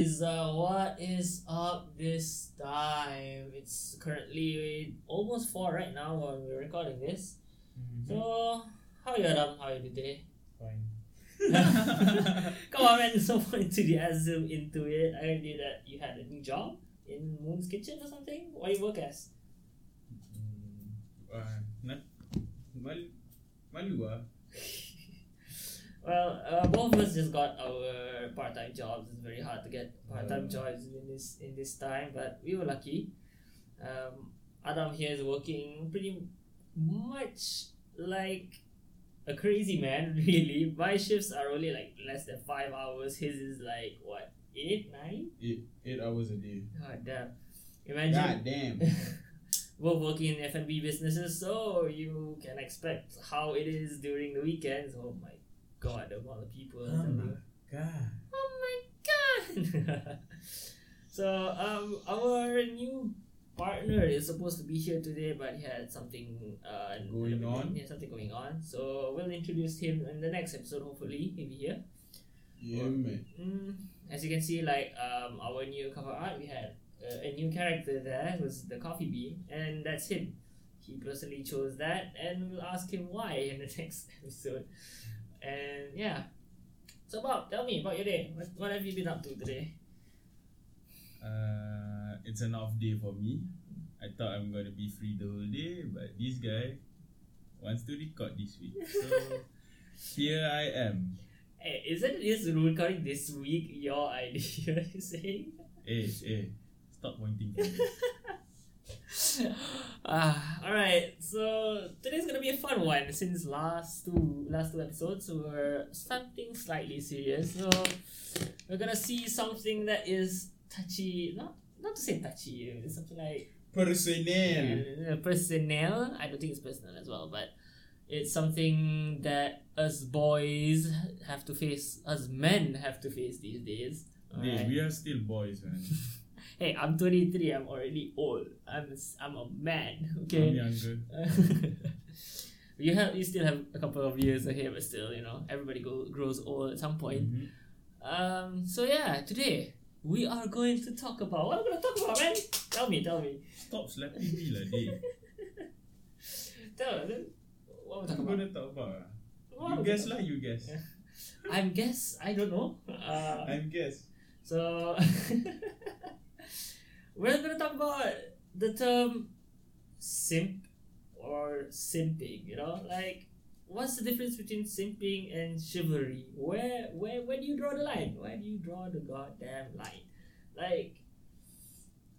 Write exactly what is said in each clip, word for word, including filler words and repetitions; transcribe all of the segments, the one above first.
Lisa, what is up this time? It's currently almost four right now when we're recording this. Mm-hmm. So, how are you, Adam? How are you today? Fine. Come on, man, so much enthusiasm into it. I heard you that you had a new job in Moon's Kitchen or something? What do you work as? Mm, uh, not Mal- Malua. Well, uh, both of us just got our part-time jobs. It's very hard to get part-time uh, jobs in this in this time, but we were lucky. Um, Adam here is working pretty much like a crazy man, really. My shifts are only like less than five hours. His is like, what, eight, nine? Eight, eight hours a day. God damn. Imagine. God damn. We're working in F and B businesses, so you can expect how it is during the weekends. Oh my God, of all the people. Oh my God. Oh my God. So, um, our new partner is supposed to be here today, but he had something uh, going on. He had something going on. So, we'll introduce him in the next episode, hopefully. He'll be here. Yeah, um, man. Mm, as you can see, like, um, our new cover art, we had uh, a new character there, was the coffee bean, and that's him. He personally chose that, and we'll ask him why in the next episode. And yeah, so Bob, tell me about your day. What, what have you been up to today? Uh, it's an off day for me. I thought I'm gonna be free the whole day, but this guy wants to record this week, so here I am. Hey, isn't this recording this week your idea? You saying? Hey, hey, stop pointing to me. Ah, alright, so today's gonna be a fun one. Since last two last two episodes were something slightly serious, so we're gonna see something that is touchy. Not not to say touchy, it's something like personnel. Uh, personnel. I don't think it's personal as well, but it's something that us boys have to face. Us men have to face these days. Dude, right? We are still boys, man. Hey, I'm twenty-three. I'm already old. I'm a, I'm a man. Okay. I'm younger. you have you still have a couple of years ahead, but still, you know, everybody go, grows old at some point. Mm-hmm. Um. So yeah, today we are going to talk about what are we gonna talk about, man? Tell me, tell me. Stop slapping me, lah, day. Tell me, what we talk about? Gonna talk about. What you guess, lah. You guess. I'm guess. I don't know. Uh, I'm guess. So. We're going to talk about the term simp or simping, you know? Like, what's the difference between simping and chivalry? Where where, where do you draw the line? Where do you draw the goddamn line? Like,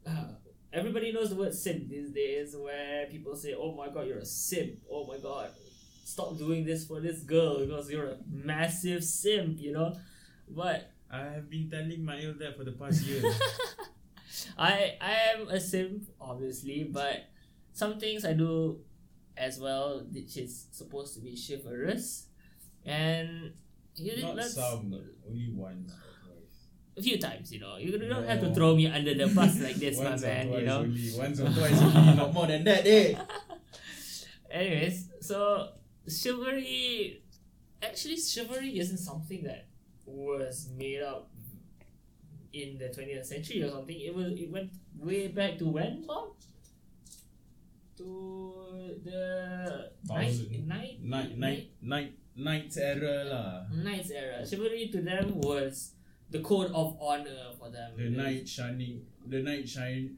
uh, everybody knows the word simp these days, where people say, oh my God, you're a simp. Oh my God, stop doing this for this girl because you're a massive simp, you know? But I have been telling Mail that for the past year. I I am a simp, obviously, but some things I do as well, which is supposed to be chivalrous, and you not let's, some, only once, a few times, you know. You don't no. have to throw me under the bus like this, my man. You know, only. once or twice, only, not more than that, eh? Anyways, so chivalry, actually, chivalry isn't something that was made up in the twentieth century or something. It was it went way back to when, Bob? To the Thousand. knight knight knight knight knight's era lah. Knight's era. Chivalry to them was the code of honor for them. The knight shining, the knight shine,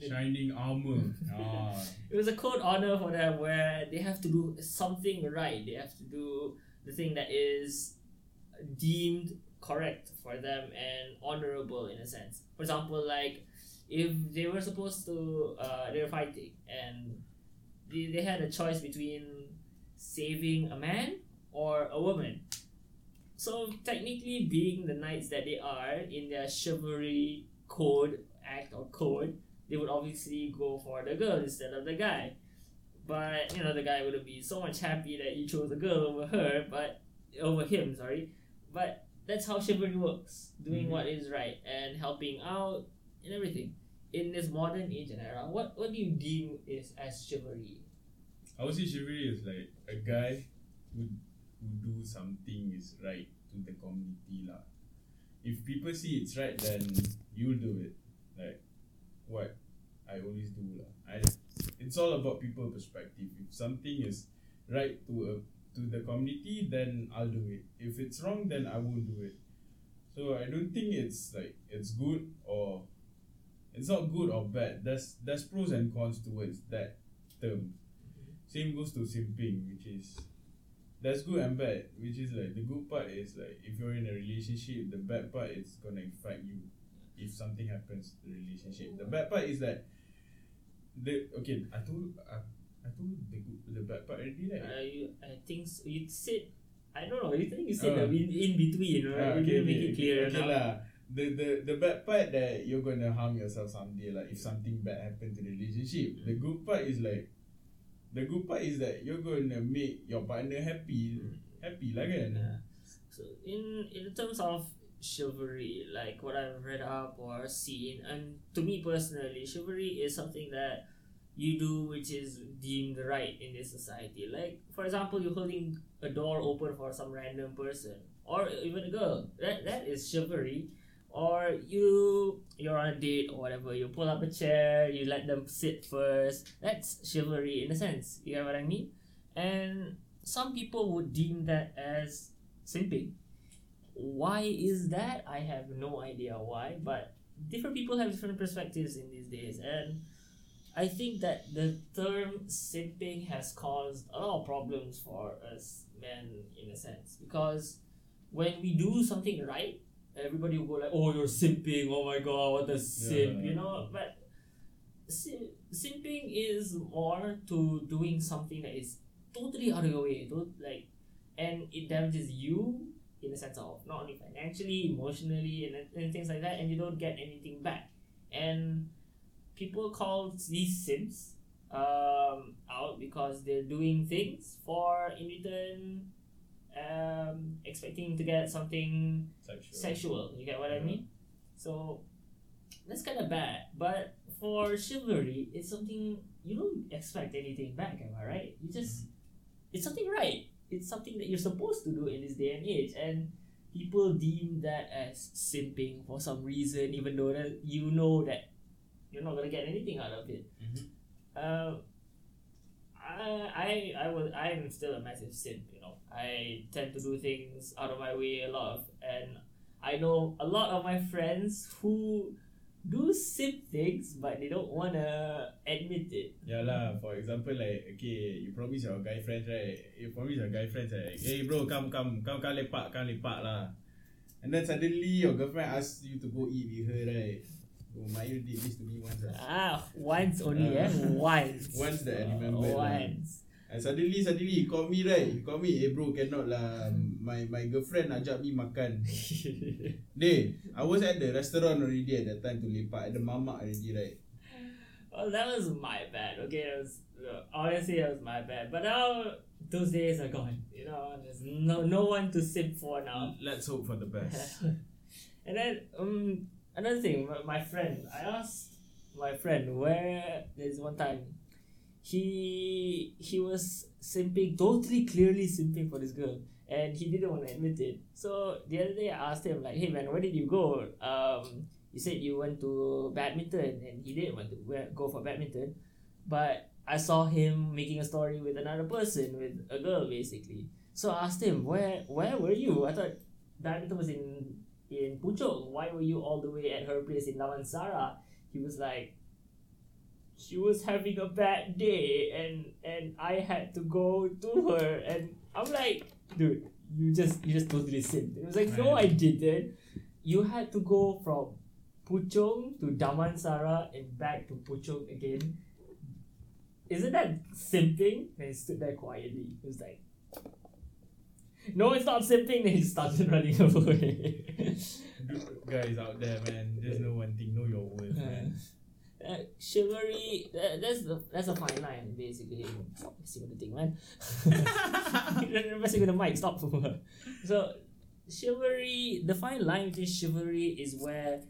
shining armor. ah. It was a code of honor for them where they have to do something right. They have to do the thing that is deemed correct for them and honorable in a sense. For example, like if they were supposed to uh, they were fighting and they, they had a choice between saving a man or a woman. So technically, being the knights that they are in their chivalry code act or code, they would obviously go for the girl instead of the guy. But you know, the guy would be so much happy that you chose a girl over her, but over him, sorry. But that's how chivalry works, doing mm-hmm. what is right and helping out and everything. In this modern age and era, what, what do you deem is as chivalry? I would say chivalry is like a guy who, who do something is right to the community lah. if people see it's right, then you'll do it. Like what I always do lah. I it's all about people perspective. If something is right to a, to the community, then I'll do it. If it's wrong, then I won't do it. So I don't think it's like it's good or it's not good or bad. There's there's pros and cons towards that term. Same goes to simping, which is that's good and bad. Which is like the good part is like if you're in a relationship, the bad part is gonna affect you. If something happens to the relationship, the bad part is that the okay. I told I, I told the good, the bad part already. Like uh, you, I think so. You said I don't know. You think you said uh, that in, in between, you know, uh, okay, you didn't okay, make it clear. Okay, okay lah. The, the the bad part that you're gonna harm yourself someday, like if something bad happened to the relationship. The good part is like the good part is that you're gonna make your partner happy, happy lah kan. Yeah. So in in terms of chivalry, like what I've read up or seen, and to me personally, chivalry is something that you do which is deemed right in this society. Like for example, you're holding a door open for some random person or even a girl. That that is chivalry. Or you, you're on a date or whatever, you pull up a chair, you let them sit first. That's chivalry in a sense, you get what I mean? And some people would deem that as simping. Why is that? I have no idea why, but different people have different perspectives in these days. And I think that the term simping has caused a lot of problems for us men in a sense. Because when we do something right, everybody will go like, oh, you're simping, oh my god, what a simp, yeah. You know? But sim- simping is more to doing something that is totally out of your way, to- like, and it damages you in the sense of not only financially, emotionally, and, and things like that, and you don't get anything back. And people call these simps um, out because they're doing things for, in return, Um, expecting to get something sexual. sexual you get what yeah. I mean? So that's kind of bad, but for chivalry it's something you don't expect anything back, am I right? You just it's something right, it's something that you're supposed to do in this day and age, and people deem that as simping for some reason, even though that you know that you're not gonna get anything out of it. Mm-hmm. uh, I I I was I am still a massive simp, you know. I tend to do things out of my way a lot, of, and I know a lot of my friends who do simp things, but they don't wanna admit it. Yeah lah. For example, like okay, you promise your guy friends, right? You promise your guy friends, right? Hey bro, come come come come lepak, come lepak lah. And then suddenly your girlfriend asks you to go eat with her, right? Oh, Mayu did this to me once. Ah, once only, uh, eh? Once. Once that I remember. Uh, once. Lah. And suddenly, suddenly, he called me, right? He called me, hey bro, cannot lah. My my girlfriend ajak me makan. Dey, I was at the restaurant already at that time to lepak at the mamak already, right? Well, that was my bad, okay? That was, honestly, that was my bad. But now, those days are gone. You know, there's no, no one to sip for now. Let's hope for the best. And then, um... another thing, my friend, I asked my friend where there's one time he he was simping, totally clearly simping for this girl, and he didn't want to admit it. So the other day I asked him like, hey man, where did you go? Um, you said you went to badminton, and he didn't want to go for badminton, but I saw him making a story with another person, with a girl basically. So I asked him, where where were you? I thought badminton was in in Puchong, why were you all the way at her place in Damansara? He was like, she was having a bad day, and and I had to go to her, and I'm like, dude, you just you just totally sinned. It was like, no, I didn't. You had to go from Puchong to Damansara and back to Puchong again. Isn't that simping? And he stood there quietly. He was like, no, it's not simping. Then he started running away. Guys out there, man, just know one thing: know your worth, man. Uh, chivalry, uh, that's the that's a fine line, basically. Stop messing with the thing, man. You're messing with the mic. Stop. So, chivalry, the fine line between chivalry is where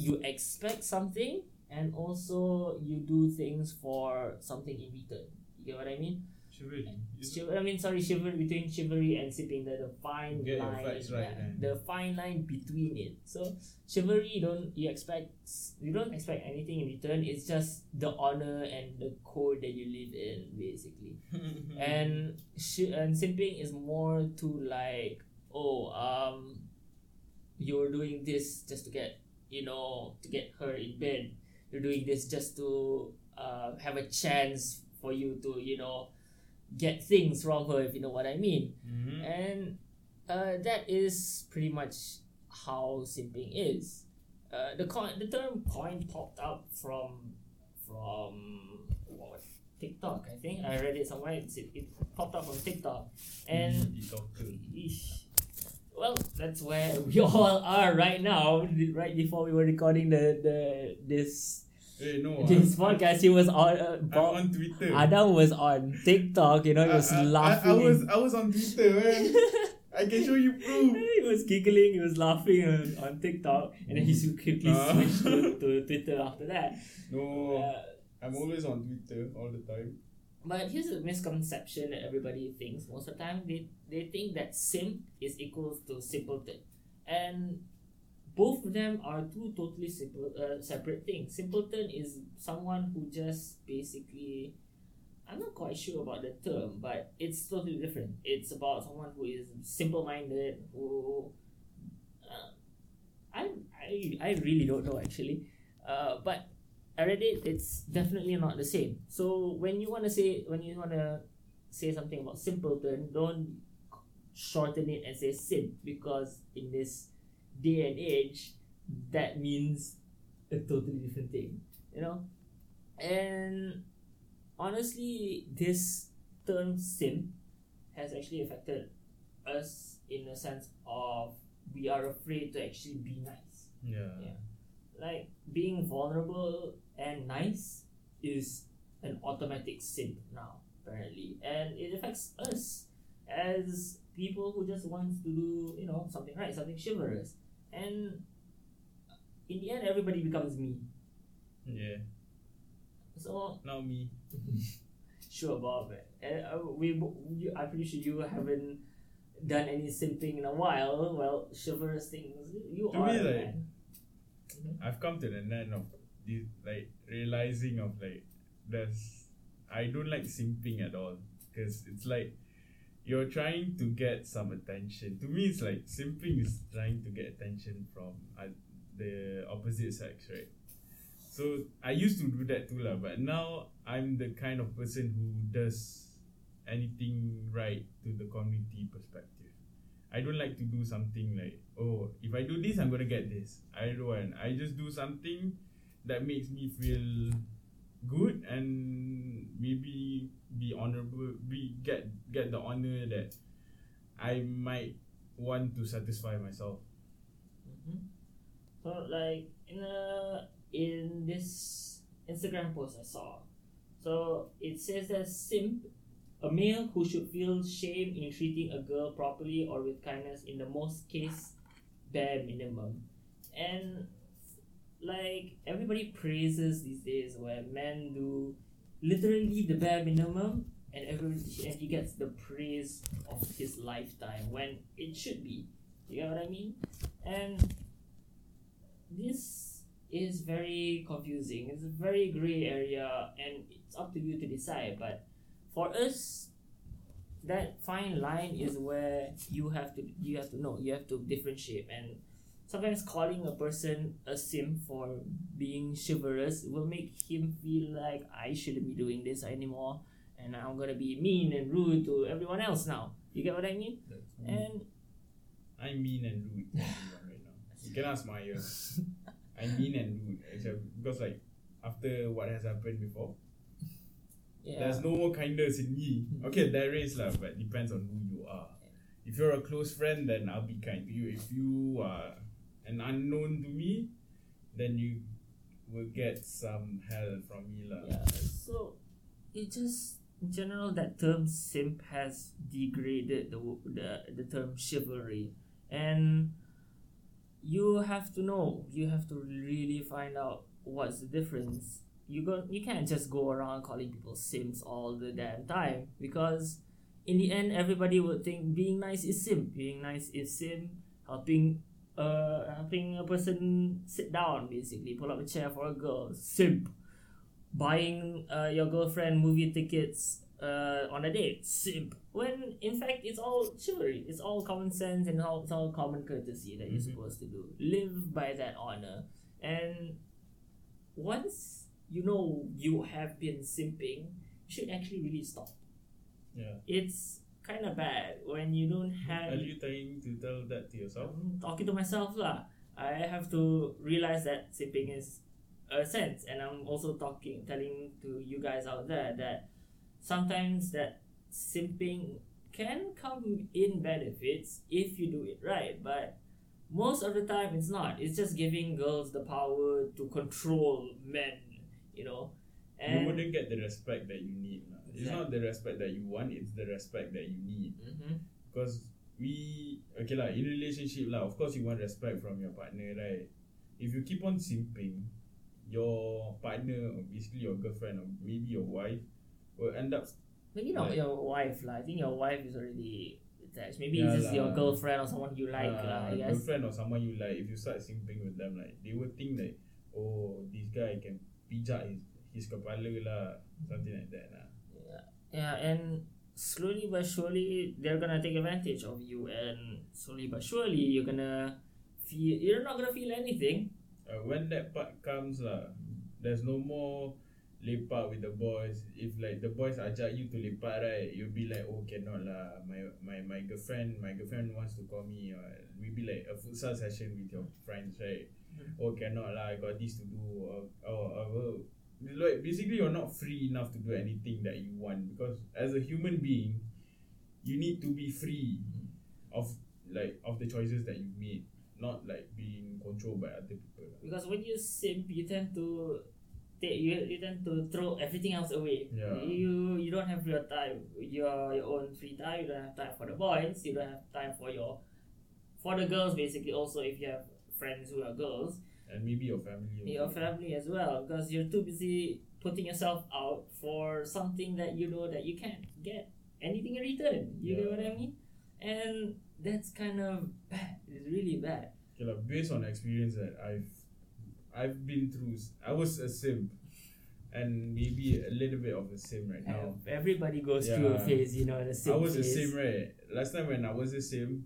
you expect something and also you do things for something in return. You get what I mean? Chivalry. Chival- I mean, sorry, chivalry between chivalry and sibling. The, the fine Get line, facts right, yeah, the fine line between it. So chivalry, you don't you expect you don't expect anything in return. It's just the honor and the code that you live in, basically. and sh- and sibling is more to like, oh, um, you're doing this just to get you know to get her in bed. You're doing this just to uh have a chance for you to you know get things from her, if you know what I mean. Mm-hmm. And uh, that is pretty much how simping is. Uh, the coin, the term coin popped up from from what, TikTok, I think. I read it somewhere. It, it popped up from TikTok, and eesh, well, that's where we all are right now. Right before we were recording the, the this. Hey, no, this I'm, podcast, I'm, he was on. Uh, Bob, on Twitter. Adam was on TikTok. You know, he was I, I, laughing. I, I was, I was on Twitter, man. I can show you proof. He was giggling. He was laughing on, on TikTok, and then he quickly uh. switched to, to Twitter after that. No, uh, I'm always on Twitter all the time. But here's a misconception that everybody thinks most of the time. They they think that simp is equals to simpleton, and both of them are two totally simple, uh, separate things. Simpleton is someone who just basically, I'm not quite sure about the term, but it's totally different. It's about someone who is simple-minded, who, uh, I, I, I really don't know actually. Uh, but I read it, it's definitely not the same. So when you want to say, when you want to say something about simpleton, don't shorten it and say simp, because in this day and age, that means a totally different thing, you know. And honestly, this term simp has actually affected us in a sense of we are afraid to actually be nice. Yeah, yeah. Like being vulnerable and nice is an automatic simp now, apparently, and it affects us as people who just want to do, you know, something right, something chivalrous. And in the end, everybody becomes me. Yeah. So now me. Sure, Bob. Uh, we, you, I'm pretty sure you haven't done any simping in a while. Well, chivalrous things. You to are. Me, like, man. I've come to the end of this, like realizing of like this. I don't like simping at all, because it's like, you're trying to get some attention. To me, it's like simping is trying to get attention from uh, the opposite sex, right? So I used to do that too, lah. But now I'm the kind of person who does anything right to the community perspective. I don't like to do something like, oh, if I do this, I'm gonna get this. I don't want. I just do something that makes me feel good and maybe be honorable, be get get the honor that I might want to satisfy myself. Mm-hmm. So like in a, in this Instagram post I saw, so it says that simp, a male who should feel shame in treating a girl properly or with kindness, in the most case bare minimum. And like everybody praises these days where men do literally the bare minimum, and everybody, and he gets the praise of his lifetime when it should be. You know what I mean? And this is very confusing. It's a very grey area, and it's up to you to decide. But for us, that fine line is where you have to you have to know, you have to differentiate. And sometimes calling a person a simp for being chivalrous will make him feel like, I shouldn't be doing this anymore, and I'm gonna be mean and rude to everyone else now. You get what I mean? That's mean. And I'm mean and rude to everyone right now. You can ask Maya. I'm mean and rude, except because like after what has happened before, yeah, there's no more kindness in me. Okay, there is lah, but depends on who you are. If you're a close friend, then I'll be kind to you. If you are an unknown to me, then you will get some help from me lah. Yeah, so it just in general, that term simp has degraded the the the term chivalry, and you have to know, you have to really find out what's the difference. you go you can't just go around calling people simps all the damn time, because in the end everybody would think being nice is simp, being nice is simp, helping uh helping a person sit down, basically pull up a chair for a girl, simp, buying uh, your girlfriend movie tickets uh on a date, simp, when in fact it's all chivalry, it's all common sense, and all, it's all common courtesy that you're mm-hmm. supposed to do. Live by that honor, and once you know you have been simping, you should actually really stop. Yeah, it's kind of bad when you don't have. Are you trying to tell that to yourself? I'm talking to myself lah. I have to realize that simping is a sense, and I'm also talking telling to you guys out there that sometimes that simping can come in benefits if you do it right, but most of the time it's not. It's just giving girls the power to control men, you know. And you wouldn't get the respect that you need. Exactly. It's not the respect that you want, it's the respect that you need. Mm-hmm. Because we, okay lah, in relationship lah, of course you want respect from your partner, right? If you keep on simping, your partner, or basically your girlfriend, or maybe your wife, will end up... Maybe not like, your wife lah. I think your wife is already attached. Maybe yeah, it's just la, your girlfriend or someone you like uh, lah, I guess. Girlfriend or someone you like, if you start simping with them, like they will think like, oh, this guy can pijak his, his kepala lah, something like that lah. Yeah, yeah, and slowly but surely, they're gonna take advantage of you, and slowly but surely, you're gonna feel... You're not gonna feel anything. Uh, when that part comes lah, there's no more... lepak with the boys. If like the boys ajak you to lepak, right, you'll be like, oh, cannot lah, my my my girlfriend my girlfriend wants to call me, or we be like a futsal session with your friends, right? Mm-hmm. Oh, cannot lah, I got this to do, or, or, or like basically you're not free enough to do anything that you want, because as a human being you need to be free of like of the choices that you made, not like being controlled by other people, because when you simp you tend to You, you tend to throw everything else away. Yeah. You you don't have your time, your your own free time. You don't have time for the boys. You don't have time for your for the girls, basically. Also, if you have friends who are girls, and maybe your family, your maybe. family as well, because you're too busy putting yourself out for something that you know that you can't get anything in return. You yeah. know what I mean? And that's kind of bad. It's really bad. Okay, like based on experience that I've. I've been through, I was a simp, and maybe a little bit of a simp right now. Everybody goes yeah. through a phase, you know, the simp I was phase. a simp, right? Last time when I was a simp,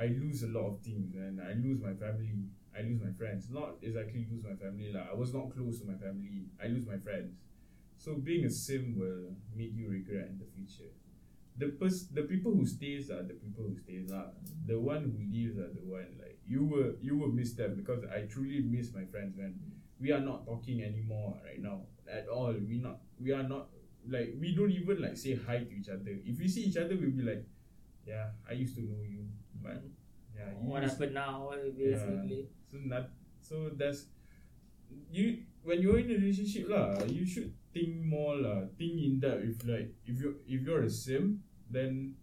I lose a lot of things, and I lose my family, I lose my friends. Not exactly lose my family, like, I was not close to my family, I lose my friends. So being a simp will make you regret in the future. The pers- the people who stays are the people who stays are the one who leaves are the one like you will you will miss them, because I truly miss my friends, man. We are not talking anymore right now at all. We not we are not like we don't even like say hi to each other. If we see each other, we'll be like, yeah, I used to know you, but yeah, you what happened now? Basically, yeah. so not so that's you when you're in a relationship lah, you should. Think more lah. Think in that if like if you if you're a simp, then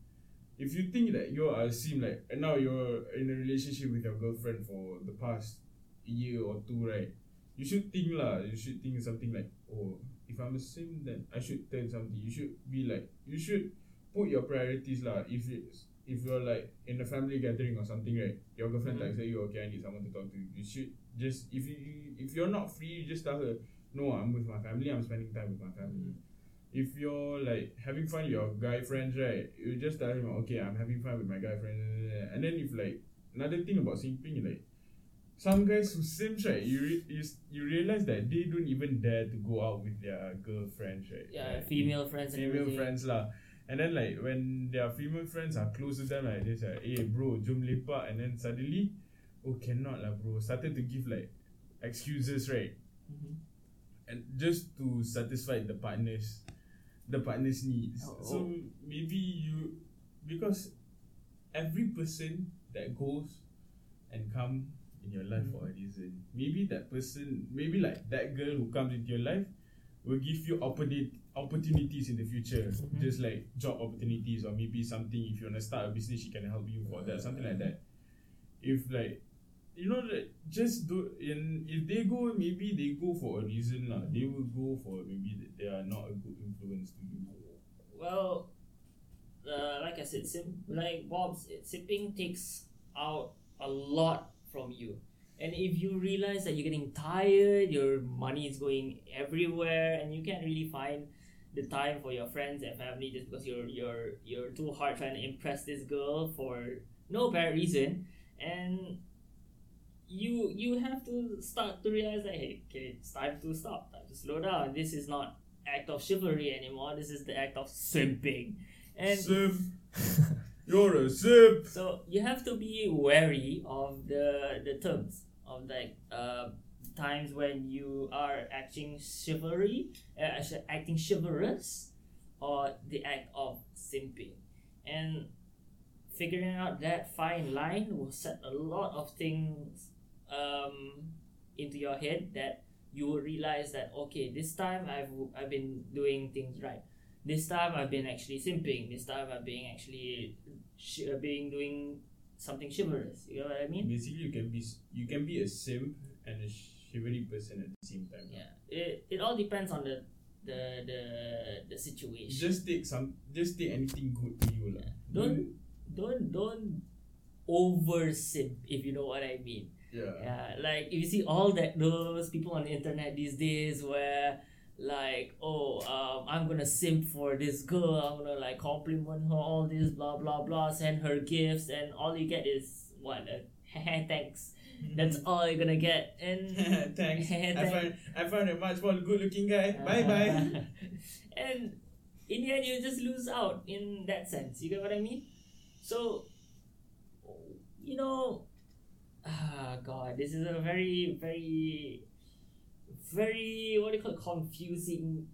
if you think that you're a simp, like and now you're in a relationship with your girlfriend for the past year or two, right? You should think lah. You should think something like, oh, if I'm a simp, then I should turn something. You should be like you should put your priorities lah. If it's, if you're like in a family gathering or something, right? Your girlfriend mm-hmm. like say you okay, I need someone to talk to. You should just if you if you're not free, you just tell her. No, I'm with my family, I'm spending time with my family. Mm-hmm. If you're like having fun with your guy friends, right, you just tell him, okay, I'm having fun with my guy friends. And then if like, another thing about simping, like, some guys who simps, right, you, re- you, you realize that they don't even dare to go out with their girlfriends, right? Yeah, like, female friends. Female and friends lah. And then like, when their female friends are close to them, like, they say, hey bro, jom lepak. And then suddenly, oh, cannot lah bro. Started to give like, excuses, right? Mm-hmm. And just to satisfy the partners, the partners' needs. Oh, so oh. maybe you, because every person that goes and come in your life mm-hmm. for a reason. Maybe that person, maybe like that girl who comes into your life, will give you opportunity opportunities in the future, mm-hmm. just like job opportunities or maybe something. If you wanna start a business, she can help you for that, something like that. If like you know that just do, and if they go, maybe they go for a reason lah. They will go for maybe that they are not a good influence to you. Well, uh, like I said, sim- like Bob's, sipping takes out a lot from you. And if you realize that you're getting tired, your money is going everywhere, and you can't really find the time for your friends and family just because you're you're you're too hard trying to impress this girl for no apparent reason, and you you have to start to realize that, hey, okay, it's time to stop, time to slow down. This is not act of chivalry anymore. This is the act of simping. And simp. You're a simp. So you have to be wary of the the terms. Of like uh, times when you are acting chivalry, uh, acting chivalrous, or the act of simping, and figuring out that fine line will set a lot of things um, into your head that you will realize that, okay, this time I've I've been doing things right. This time I've been actually simping. This time I've been actually sh- being doing. Something chivalrous, you know what I mean? Basically, you can be you can be a simp and a chivalry person at the same time. Yeah, it, it all depends on the, the the the situation. Just take some, just take anything good to you, yeah. Don't don't don't over simp, if you know what I mean. Yeah. Yeah, like if you see all that those people on the internet these days where, like, oh, um, I'm gonna simp for this girl, I'm gonna like compliment her, all this, blah blah blah, send her gifts, and all you get is what? A haha, thanks. Mm-hmm. That's all you're gonna get. And thanks. Thanks. I found, I found a much more good looking guy. Uh, bye bye. And in the end, you just lose out in that sense. You get what I mean? So, you know, ah, God, this is a very, very. very what do you call it, confusing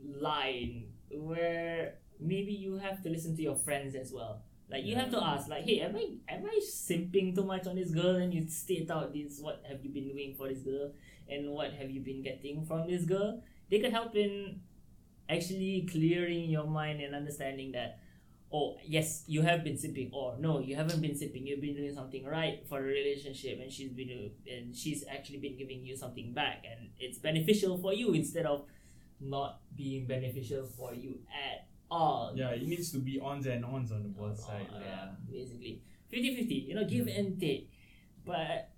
line where maybe you have to listen to your friends as well. Like you have to ask, like, hey, am I am I simping too much on this girl? And you state out this, what have you been doing for this girl, and what have you been getting from this girl? They could help in actually clearing your mind and understanding that, oh yes, you have been simping, or no, you haven't been simping. You've been doing something right for a relationship, and she's been and she's actually been giving you something back, and it's beneficial for you instead of not being beneficial for you at all. Yeah, it needs to be ons and ons on the both sides. Oh, yeah, yeah, basically fifty-fifty. You know, give yeah. and take. But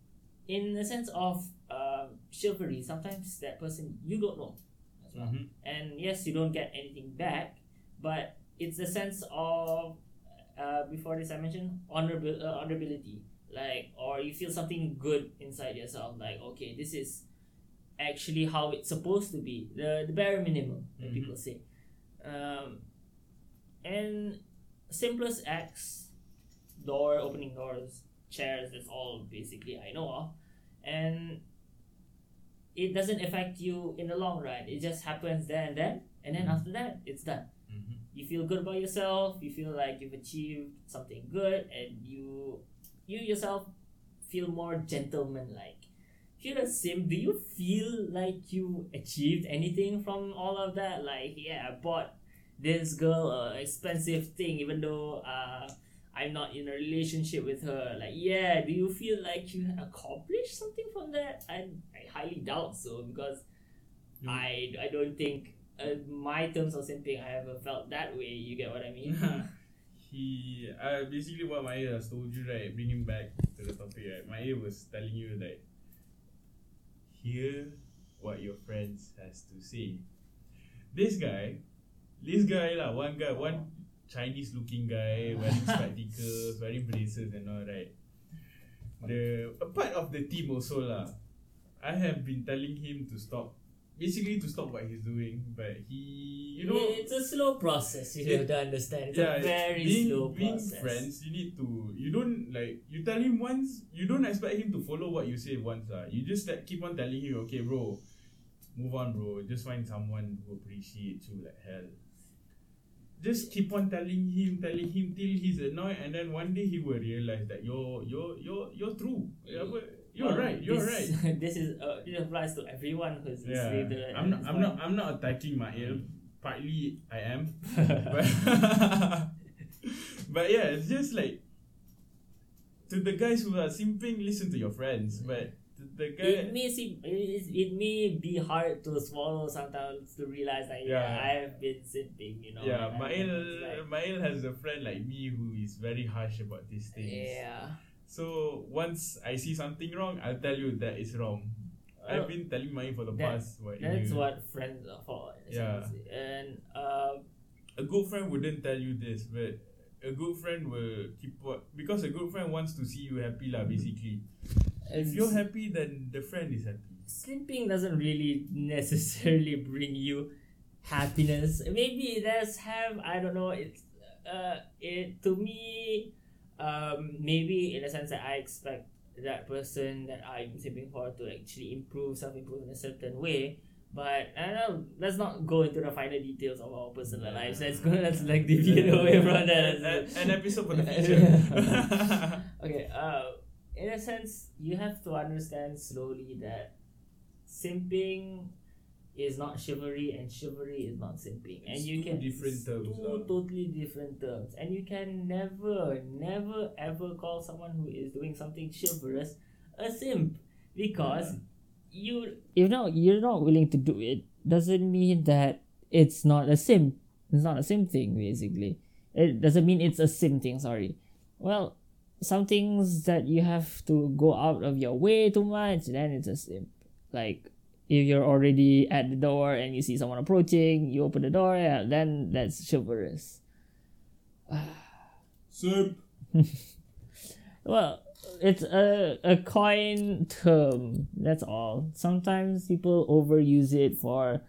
in the sense of uh, chivalry, sometimes that person you don't know as well, mm-hmm. and yes, you don't get anything back, but it's the sense of, uh, before this I mentioned, honorabil- uh, honorability. Like, or you feel something good inside yourself. Like, okay, this is actually how it's supposed to be. The, the bare minimum, that mm-hmm. people say. Um, and simplest acts, door, opening doors, chairs, that's all basically I know of. And it doesn't affect you in the long run. It just happens there and then. And then mm-hmm. after that, it's done. Mm-hmm. You feel good about yourself. You feel like you've achieved something good, and you, you yourself, feel more gentleman-like. If you're a simp, do you feel like you achieved anything from all of that? Like, yeah, I bought this girl an expensive thing, even though uh, I'm not in a relationship with her. Like, yeah, do you feel like you accomplished something from that? I I highly doubt so, because mm. I I don't think. Uh, my terms of simping, I haven't felt that way. You get what I mean? he, uh, basically what Maya has told you, right? Bringing back to the topic, right? Maya was telling you that, like, hear what your friends has to say. This guy, this guy lah, one guy, one Chinese-looking guy wearing spectacles, wearing braces and all, right? The a part of the team also lah. I have been telling him to stop. Basically to stop what he's doing, but he, you know, it's a slow process. You it, have to understand. It's yeah, a very being, slow being process. Being friends, you need to. You don't like. You tell him once. You don't expect him to follow what you say once. Uh. You just like, keep on telling him, okay, bro, move on, bro. Just find someone who appreciates you like hell. Just keep on telling him, telling him till he's annoyed, and then one day he will realize that you're you're you're you're true. Yeah. You're well, right. You're this, right. This is uh, this applies to everyone who's listening to it. I'm not. I'm not. I'm not attacking Ma'il. Partly I am, but, but yeah, it's just like to the guys who are simping, listen to your friends. But the guy, it may seem, it, it may be hard to swallow sometimes to realize that yeah, yeah I've been simping, you know. Yeah, Mail, like, Mail has a friend like me who is very harsh about these things. Yeah. So once I see something wrong, I'll tell you that it's wrong. I've been telling Mail for the that, past. What that's you, what friends are for. Yeah. And um, a good friend wouldn't tell you this, but a good friend will keep what, because a good friend wants to see you happy lah. Basically, if you're happy, then the friend is happy. Sleeping doesn't really necessarily bring you happiness. Maybe it does have. I don't know. It's uh, it to me, um, maybe in a sense that I expect that person that I'm sleeping for to actually improve, self-improve in a certain way. But I don't know, let's not go into the finer details of our personal lives. Let's go, let's like deviate away from that. An episode for the future. Okay, uh, in a sense, you have to understand slowly that simping is not chivalry and chivalry is not simping. And it's you two can different terms. Two totally different terms. And you can never, never, ever call someone who is doing something chivalrous a simp, because. Yeah. You if not you're not willing to do it doesn't mean that it's not a simp. It's not a simp thing basically. It doesn't mean it's a simp thing. Sorry. Well, some things that you have to go out of your way too much, then it's a simp. Like if you're already at the door and you see someone approaching, you open the door. Yeah, then that's chivalrous. Simp. Well. It's a, a coin term, that's all. Sometimes people overuse it for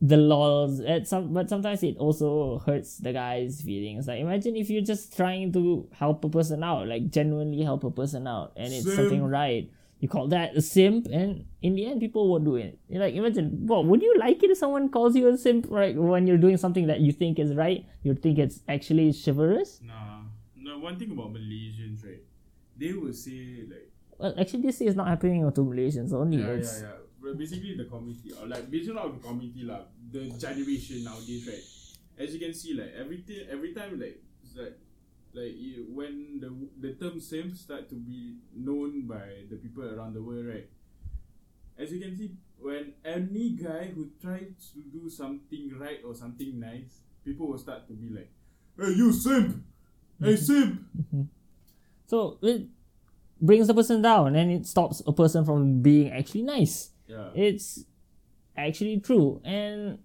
the lols, at some, but sometimes it also hurts the guy's feelings. Like, imagine if you're just trying to help a person out, like genuinely help a person out, and it's simp. Something right. You call that a simp, and in the end, people won't do it. You're like, imagine, well, would you like it if someone calls you a simp, right? When you're doing something that you think is right, you think it's actually chivalrous? Nah. No, one thing about Malaysians, right? They will say like... Well, actually this is not happening to Malaysians only. Yeah, it's... yeah, yeah. But basically the community, or like basically not the community lah, the generation nowadays, right? As you can see, like everything, every time like, like, like when the the term simp start to be known by the people around the world, right? As you can see, when any guy who tries to do something right or something nice, people will start to be like, "Hey, you simp! Hey, simp!" So it brings the person down and it stops a person from being actually nice. Yeah. It's actually true. And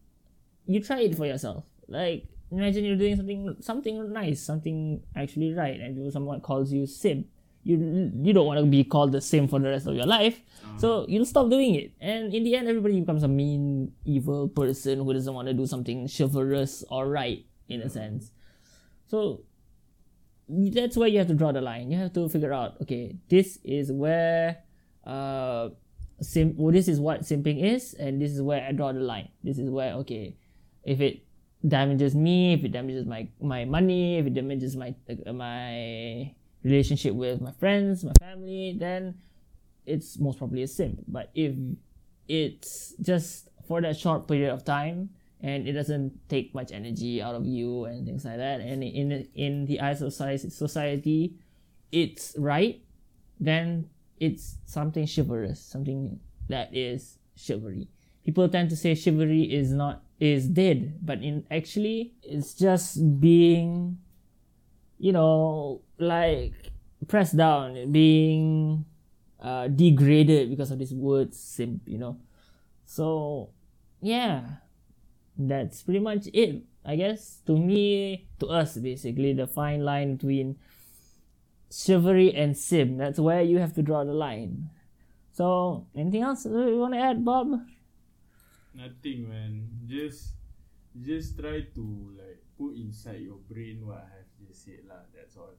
you try it for yourself. Like, imagine you're doing something something nice, something actually right, and someone calls you simp. You you don't want to be called the simp for the rest of your life. Uh-huh. So you'll stop doing it. And in the end, everybody becomes a mean, evil person who doesn't want to do something chivalrous or right, in a sense. So... that's where you have to draw the line. You have to figure out, okay, this is where uh simp well, this is what simping is, and this is where I draw the line. This is where, okay, if it damages me, if it damages my my money, if it damages my uh, my relationship with my friends, my family, then it's most probably a simp. But if it's just for that short period of time, and it doesn't take much energy out of you and things like that, and in in the eyes of society, it's right, then it's something chivalrous, something that is chivalry. People tend to say chivalry is not is dead, but in actually, it's just being, you know, like pressed down, being uh, degraded because of this word simp, you know. So, yeah. That's pretty much it, I guess. To me, to us, basically, the fine line between chivalry and simp. That's where you have to draw the line. So, anything else you want to add, Bob? Nothing, man. Just, just try to like put inside your brain what I have just said, lah. That's all.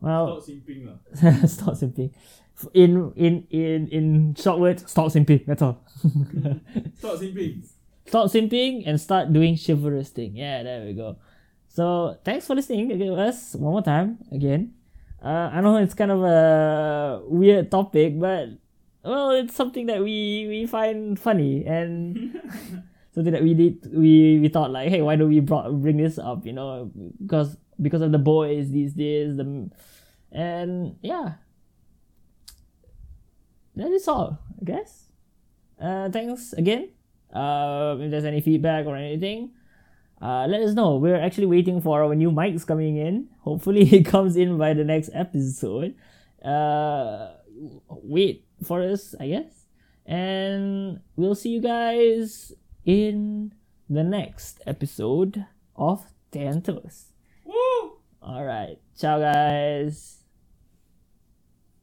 Well, stop simping, lah. Stop simping. In in in in short words, stop simping. That's all. Stop simping. Stop simping and start doing chivalrous thing. Yeah, there we go. So, thanks for listening to us one more time again. Uh, I know it's kind of a weird topic, but, well, it's something that we, we find funny. And something that we did, we, we thought like, hey, why don't we brought, bring this up, you know? Because because of the boys these days, the And yeah, that is all, I guess. Uh, thanks again. Uh, if there's any feedback or anything, uh, let us know. We're actually waiting for our new mics coming in. Hopefully it comes in by the next episode. Uh, wait for us, I guess. And we'll see you guys in the next episode of Tantos. Woo! Alright, ciao guys.